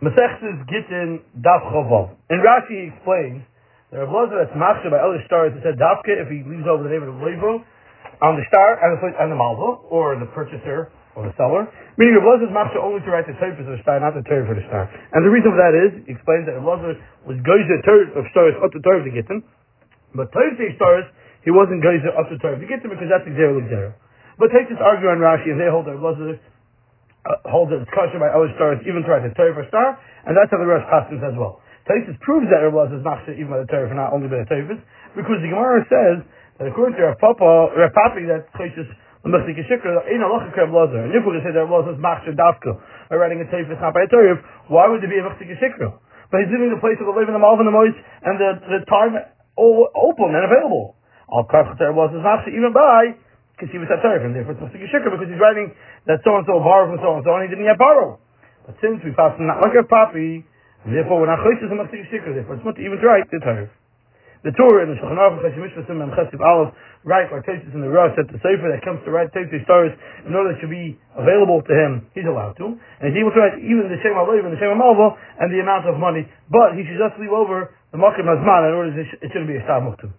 Masechtes Gittin Daf Chavov. And Rashi explains that Rav Lozzer that's machshir by other stars that said Dafka if he leaves over the name of the label on the star and the malvo or the purchaser or the seller, meaning Rav Lozzer is machshir only to write the Taishas of the star, not the Taishas for the star. And the reason for that is he explains that Rav Lozzer was geizer Taishas of stars up to Taishas to Gittin, but Taishas stars he wasn't geizer up to Taishas to Gittin because that's exactly zero. But Taishas argue on Rashi and they hold that Rav Lozzer holds that it's kosher by other stars, even to write the Torah for star, and that's how the Rosh Chassidus as well. Taishas proves that Rav Lozzer is machshir even by the Torah, not only by the Torah, because the Gemara says that according to Rav Papa, that Taishas l'machzik shikra in halacha Rav Lozzer. And if we're going to say that Rav Lozzer is machshir dafka by writing a Torah, not by a Torah, why would there be a machzik shikra? But he's leaving the place of the living, the malvin, the mois, and the time all open and available. Al karach Rav Lozzer is machshir even by. Because he was a Torah, and therefore it's machzik shikra because he's writing that so-and-so borrowed from so-and-so, and he didn't yet borrow. But since we passed not like a papi, therefore we're not choices of machzik shikra, therefore it's not even to write the Torah. The Torah and the Shulchan Aruch and Chashemishvasim and Chesiv Aleph write like Taishas in the Rosh at the Sefer that comes to write Taishas stars in order to be available to him, he's allowed to. And he's able to write even the Shem HaLevi and the Shem HaMalva and the amount of money, but he should just leave over the Makim Hazman in order it shouldn't be a Shtar Mukhtum.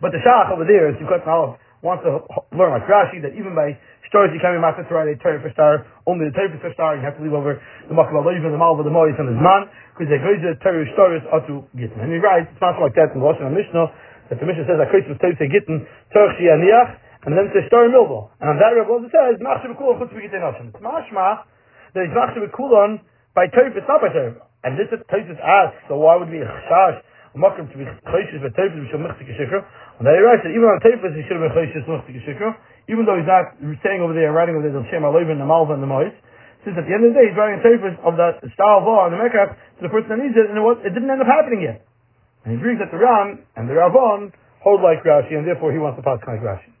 But the Shach over there, as you cut Aleph, wants to learn like Rashi that even by stars you can't be machshir to write a Torah for star, only the Torah for star, you have to leave over the Makom HaLevi, the Malva, the Mois, and the Zman, because they go to the Torah stars are to Gittin. And he writes, it's not like that in the Lashon Mishnah, that the Mishnah says that Kreitz was Torah to Gittin, Torah Shianiach, and then to Star Milvo. And on that Rav Lozzer says, Machshir B'Kulon Chutz B'Gittin Hashem. It's Mashma that he's Machshir B'Kulon by Torah, it's not by Torah. And this is Tosfos asks, so why would we Chash Makom to be Chayshes B'Torah B'Shul Machzik Yishikra? And he writes that even on Taishas he should have been Chayshes Machzik Yishikra, even though he's not saying over there, writing over there, the Shem HaLevi and the Malva and the Mois, since at the end of the day he's writing Taishas of the Star of Law and the Mekach to the person that needs it, and it didn't end up happening yet. And he brings that the Ram and the Ravon hold like Rashi, and therefore he wants to pass like Rashi.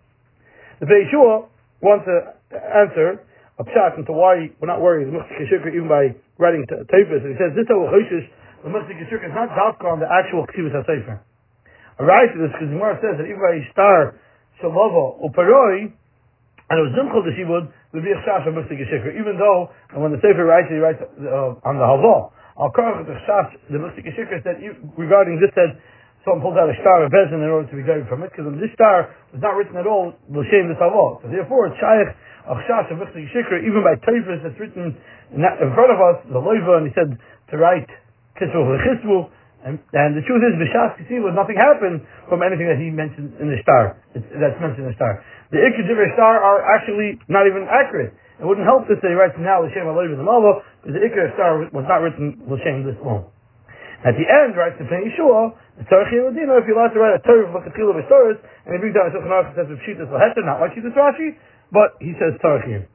The Bnei Yeshua wants to answer a pshat into why we're not worried the Machzik Yishikra even by writing Taishas, and he says this whole Chayshes the Machzik Yishikra is not dafka on the actual Ksivas HaSefer. Arise to this because the Gemara says that even by a star Shalava Uparoi and it was Zimchel the Shibud would be a Chash of Machzik Yishikra, even though and when the Sefer writes he writes on the Havah Al Karach the Chash the Machzik Yishikra said regarding this said someone pulls out a star of Bezin in order to be guided from it because this star was not written at all L'shem the Havah, so therefore it's Shayach of Chash of Machzik Yishikra even by Taifas that's written in front of us the Loiva, and he said to write Kisru L'Chisru. And the truth is, B'shas K'siva, nothing happened from anything that he mentioned in the star. That's mentioned in the star. The Ikkud of the star are actually not even accurate. It wouldn't help if they write now L'Shem HaLevi and the Malva, because the Ikkud of the star was not written L'Shem this long. At the end, writes the Pnei Yeshua, the Tzarech Yeladino, if you're allowed to write a Torah of L'Katchila B'Storis, and he brings down a Shulchan Aruch and says B'Shittas L'Heter, not like Shittas Rashi, but he says Tzarech Yel.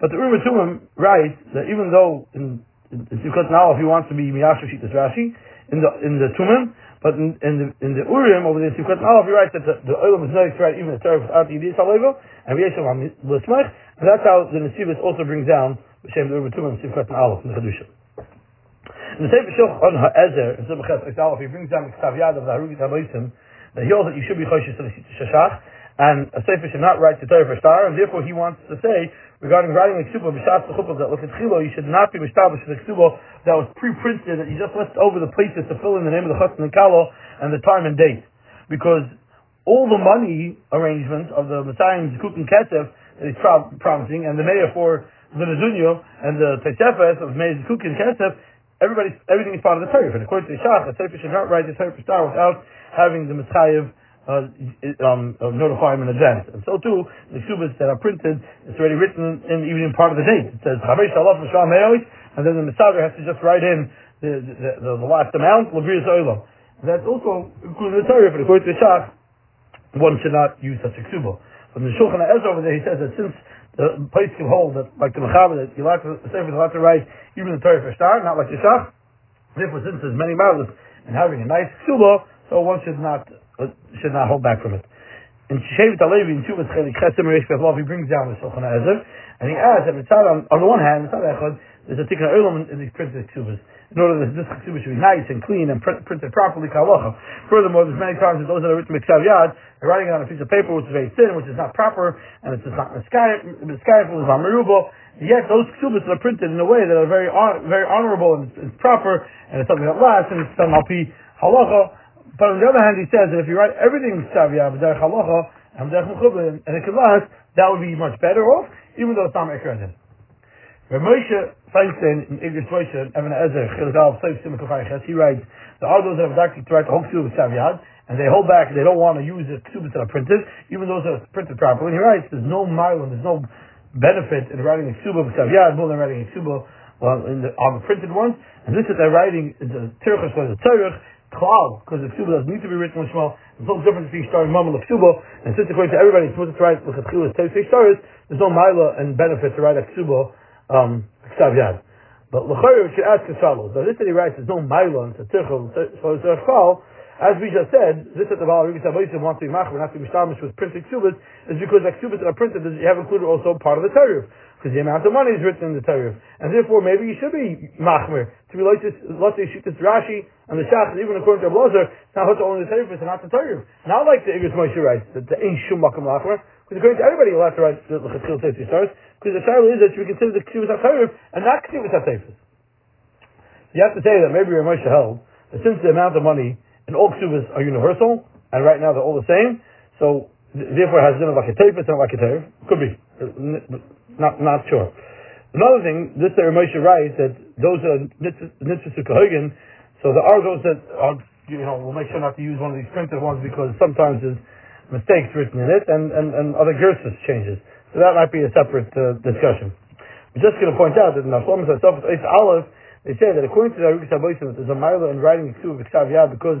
But the Urim Tumim writes that even though in Shulchan Aruch he wants to be Miyashu Shittas Rashi, in the Tumim, but in the Urim over the Shulchan Aruch, he writes that the Olam is not right even the Torah without the Yiddish Halego and Yishalam L'Smach, and that's how the Nesivus also brings down B'Shem the Urim Tumim Shulchan Aruch in the Chedusha. In the Sefer Shulchan HaEzer in Shulchan Aruch, he brings down the Ksav Yad of the Arukh HaBoi that he holds that you should be Choshes to the Shach, and a Sefer should not write the Torah for star, and therefore he wants to say regarding writing the Ksuba, B'Shas L'Chupa, that L'Katchilo, you should not be Mishtabish the Ksuba that was pre-printed, that you just left over the places to fill in the name of the Chassan and Kalo and the time and date. Because all the money arrangements of the Messiah and Zikuk and Ketef that he's promising, and the mayor for the Nezunya, and the Teitefes of Meir Zikuk and Ketef, everything is part of the Torah. And according to the Shach, the Torah should not write the Torah for star without having the Messiah notify him in advance. And so too, the Ksubas that are printed, it's already written in even part of the date. It says, and then the Mesager has to just write in the last amount, L'Brias Olam. That's also included in the Torah, but according to the Shach, one should not use such a Ksuba. From the Shulchan Aruch over there, he says that since the place can hold, that like the Mechaber, that you like to say for the to write even the Torah for Shtar, not like the Shach, therefore since there's many marvelous and having a nice Ksuba, so one should not hold back from it. In Shevet HaLevi, in Shuvas Chelik Chesim Reish B'Avlav, he brings down the Shulchan Aruch, and he adds that on the one hand, There's a tikkun olam in these printed ktubas. In order that this ketubah should be nice and clean and printed properly, kalacha. Furthermore, there's many times that those that are written miksav yad, they're writing it on a piece of paper which is very thin, which is not proper, and it's not miskayeful, it's not merubo. Yet those ketubahs are printed in a way that are very very honorable and it's proper, and it's something that lasts, and it's done al pi halacha. But on the other hand, he says that if you write everything miksav yad, b'derech halacha, and b'derech mechubin, and it can last, that would be much better off, even though it's not mekradin. He writes, there are those that have adopted to write the whole ktubah with Saviyad, and they hold back, they don't want to use the ktubahs that are printed, even those that are printed properly. And he writes, there's no mile and there's no benefit in writing a ktubah with Saviyad more than writing a ktubah on the printed ones. And this is that writing is a tirchus, or the tirch, klal, because the ktubah doesn't need to be written with Shmuel. There's no difference between starting Mom and the ktubah, and since according to everybody, it's supposed to write with the ktubah, there's no mile and benefit to write a ktubah. But l'chayr should ask as follows. Now this that he writes is no mailon, it's a tichel, as we just said, this that the Arukh HaBoi wants to be machmer, not to be mishtamesh with printed ktubas, is because the ktubas that are printed, you have included also part of the tarif, because the amount of money is written in the tarif, and therefore maybe you should be machmer, to be like this, let's say this Rashi, and the Shach, even according to Rav Lozzer, it's not only the tarif, it's not the tarif. Not like the Igris Moshe writes, that the ain't shum makom machmer, because according to everybody you'll have to write the L'chitchil Tetzis Taris, because the title is that you consider the Ksubas HaTayriv and not Ksubas HaTayriv. You have to say that maybe Rav Moshe held that since the amount of money in all Ksubas are universal, and right now they're all the same, so therefore it has none of like a Tayriv, it's not like a Tayriv. Could be. Not sure. Another thing, this that Rav Moshe writes, that those are Nitzvah Kahogan, so there are those that are, we'll make sure not to use one of these printed ones because sometimes there's mistakes written in it, and other Gersus changes. So that might be a separate discussion. I'm just going to point out that in the Shlomo Tosfos Eis Aleph, they say that according to the Arukh HaBoi, there's a mila in writing the Ksiva B'Ksav Yad because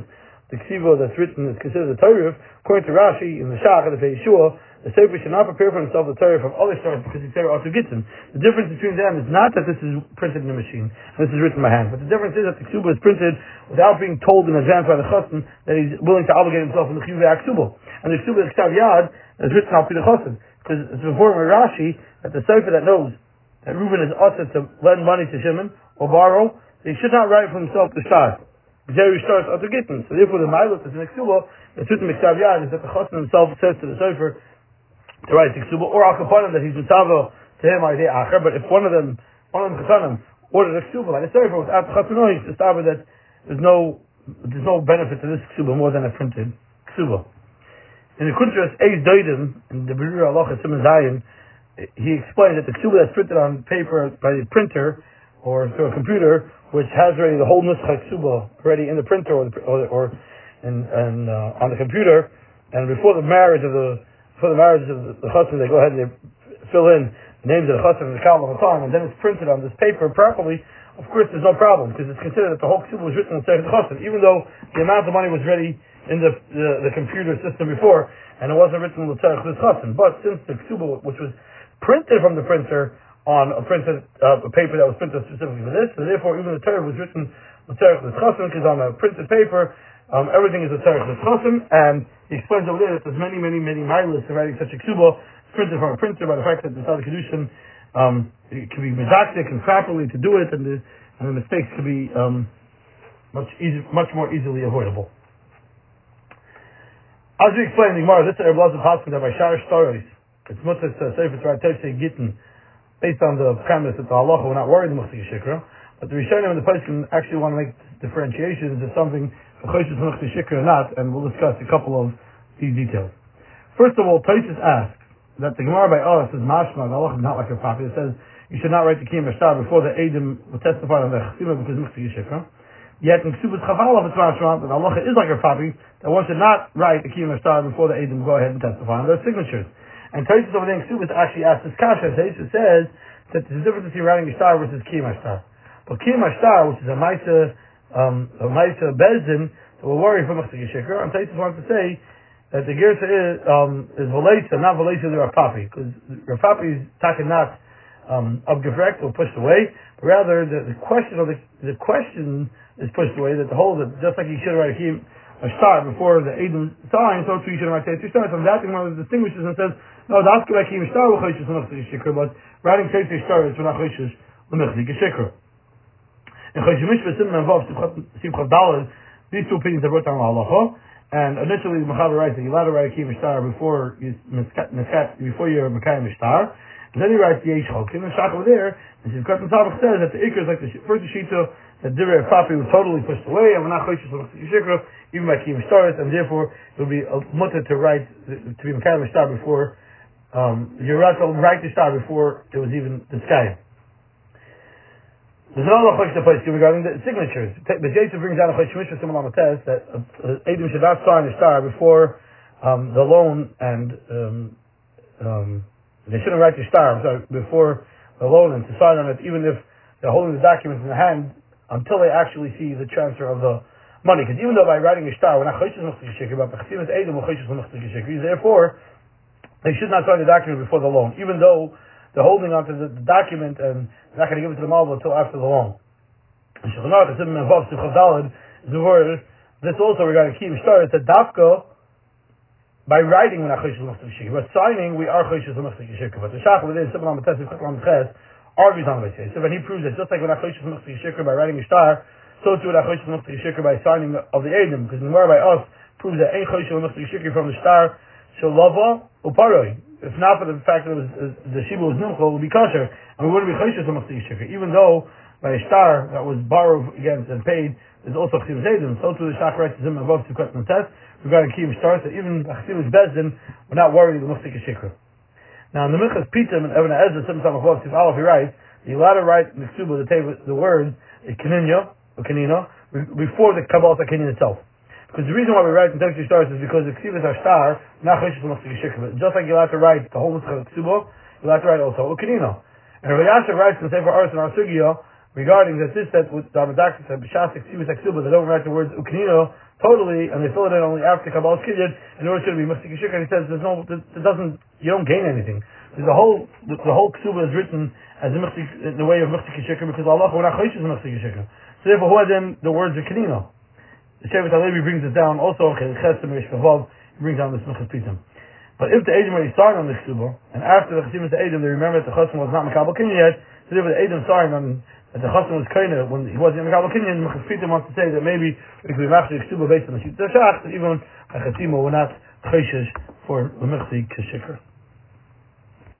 the Ksiva that's written is considered a Torah. According to Rashi in the Shach and the Yeshua, the Sefer should not prepare for himself the Torah from other stars because he's there also Gittin. The difference between them is not that this is printed in a machine and this is written by hand, but the difference is that the Ksiva is printed without being told in advance by the Chassan that he's willing to obligate himself in the Ksiva Aksuba. And the Ksiva B'Ksav Yad is written out by the Chassan. Because it's before Rashi that the sofer that knows that Reuben is asked to lend money to Shimon or borrow, he should not write for himself the shtar. So therefore the ma'ilot is an exuba. The truth of Miksav Yad is that the Chassan himself says to the sofer to write the exuba, or Al-Kapanim that he's mitavo to him idea acher. But if one of them Chassanim ordered the exuba like a sofer without the Chassan, he's discovered that there's no benefit to this exuba more than a printed exuba. In the Kuntras Eis Doidim, in the Berurah Halacha Siman Zayin, he explained that the ktubah that's printed on paper by the printer or through a computer, which has already the whole Nuscha ktubah already in the printer or on the computer, and before the marriage of the chassan, they go ahead and they fill in the names of the chassan and the Kalmah Chassan, and then it's printed on this paper properly. Of course, there's no problem because it's considered that the whole ktubah was written in the Sefer Chassan, even though the amount of money was ready in the computer system before, and it wasn't written with Taishas Chassan. But since the Ksubah, which was printed from the printer on a printed paper that was printed specifically for this, so therefore even the Torah was written with Taishas Chassan, because on a printed paper everything is with Taishas Chassan. And he explains over there that there's many milas in writing such a Ksubah printed from a printer by the fact that the Tzaddik Kedushin can be mizaktik and properly to do it, and the mistakes can be much more easily avoidable. As we explained in the Gemara, this is Rav Lozzer Paskin that by Shar Stories, it's Mutzah Sefer Torah Tevsei Gittin, based on the premise that the halacha we're not worried about Muchzik Shikra, but the Rishonim and the Paskin actually want to make differentiations of something Choshes Muchzik Shikra or not, and we'll discuss a couple of these details. First of all, Taishas asks that the Gemara by us is Mashma, the halacha is not like a prophet. It says you should not write the Kiyum Ashtar before the Eidim will testify on the Chasima because Muchzik Shikra. Yet in Ksubas Chavala of Tzvashram, the halacha is like a papi, that one should not write the Kiyum Ashtar before the Eidim go ahead and testify on their signatures. And Taishas over there in Ksubas actually asks this kasha. Taishas says that there's a difference between writing Ashtar versus Kiyum Ashtar. But Kiyum Ashtar, which is a Maisa Bezdin, that will worry for Machzik Yishikr, and Taishas wants to say that the Gersa is Velaita, not Velaita the Rapapi, because Rapapi is Takanat Abgevrekt, or pushed away. But rather, the question is pushed away, that the whole, that just like you should write a star before the Eidim sign, so too you should write two stars. So that thing one of the distinguishes and says, no, that's writing Taishas stars, we're not Taishas These two opinions I wrote down halacha, and initially the Mechaber writes that you allowed to write a key mishtar before you're mekayim mishtar. Then he writes the Eichokim, and Shach over there, and the Shulchan Aruch says that the Iker is like the first Shita, that Divrei Rav Papa was totally pushed away, and we're not Chodesh Yishikra, even by Kiyim Shtaris, and therefore it will be a mutter to write, to be Mekayim Shtar before, you're allowed to write the Shtar before there was even the Sky. There's another Chodesh Yishikra regarding the signatures. The Jason brings down a Chodesh Mishra Simulam Ates that Adam should not sign the Shtar before the loan and, they shouldn't write the shtar, I'm sorry, before the loan and to sign on it, even if they're holding the documents in the hand, until they actually see the transfer of the money. Because even though by writing a shtar, we're not choishes machzik shikri, but b'chasimus edom we're choishes machzik shikri. Therefore, they should not sign the document before the loan, even though they're holding onto the document and not going to give it to the malva until after the loan. This also regarding kiyum shtar, it's a dafka. By writing, we're not choishes machzik shikri, but signing, we are choishes machzik shikri. But the shach within simple on the test of chaklam ches argues on the case. So when he proves it, just like when I choish machzik shikri by writing a shtar, so too when I choish machzik shikri by signing of the edim, because the Gemara by us proves that ain't choish machzik shikri from the shtar shalava uparoi. If not for the fact that it was, the shiba was numcha, it would be kosher, and we wouldn't be choish machzik shikri, even though by a shtar that was borrowed against and paid is also chassidus edim. So too the shach writes him above to question the test. Regarding Kiyum Shtar, so even Chassidus Bezdin, we're not worried of the Machzik HaShikra. Now, in the Minchas Pitam and Ibn Ezra, sometimes Tiv Aleph, he writes, you're allowed to write in the Ketubah, the word, Keninya, or Kenina, before the Kabbalah Kenina itself. Because the reason why we write in Kiyum Shtar is because the Ketubah are Shtar, not Chassidus Machzik HaShikra. Just like you're allowed to write the whole Machzik HaKetubah, you're allowed to write also Kenina. And Rav Yasha writes in Sefer Aris and Arsugiyah, regarding that this that with Darmadaxis and Bishasik Sivus Aksuba, they don't write the words Ukinino totally, and they fill it in only after Kabbalah Kidid, in order to be Mustaki Shikha. He says there's no, it doesn't, you don't gain anything. There's a whole, the whole Ksuba is written as the way of Mustaki Shikha, because Allah will not Khaish is Mustaki Shikha. So therefore, who are then the words Ukinino? The Shevet HaLevi brings it down also, Khel Chesem Rishpavav, he brings down the Smachas Pitam. But if the Edom already signed on the Ksuba, and after the Khasimus Edom, they remember that the Chesem was not Makabal Kidid yet, so therefore the Edom signed on. That the Chassan was Kaina when he wasn't in the Kabbalah Kenyan, Machasfita wants to say that maybe we could be Machsik Ksuba based on the Shita Shach, even Chachatima were not Cheshish for the Machsik Kshikr.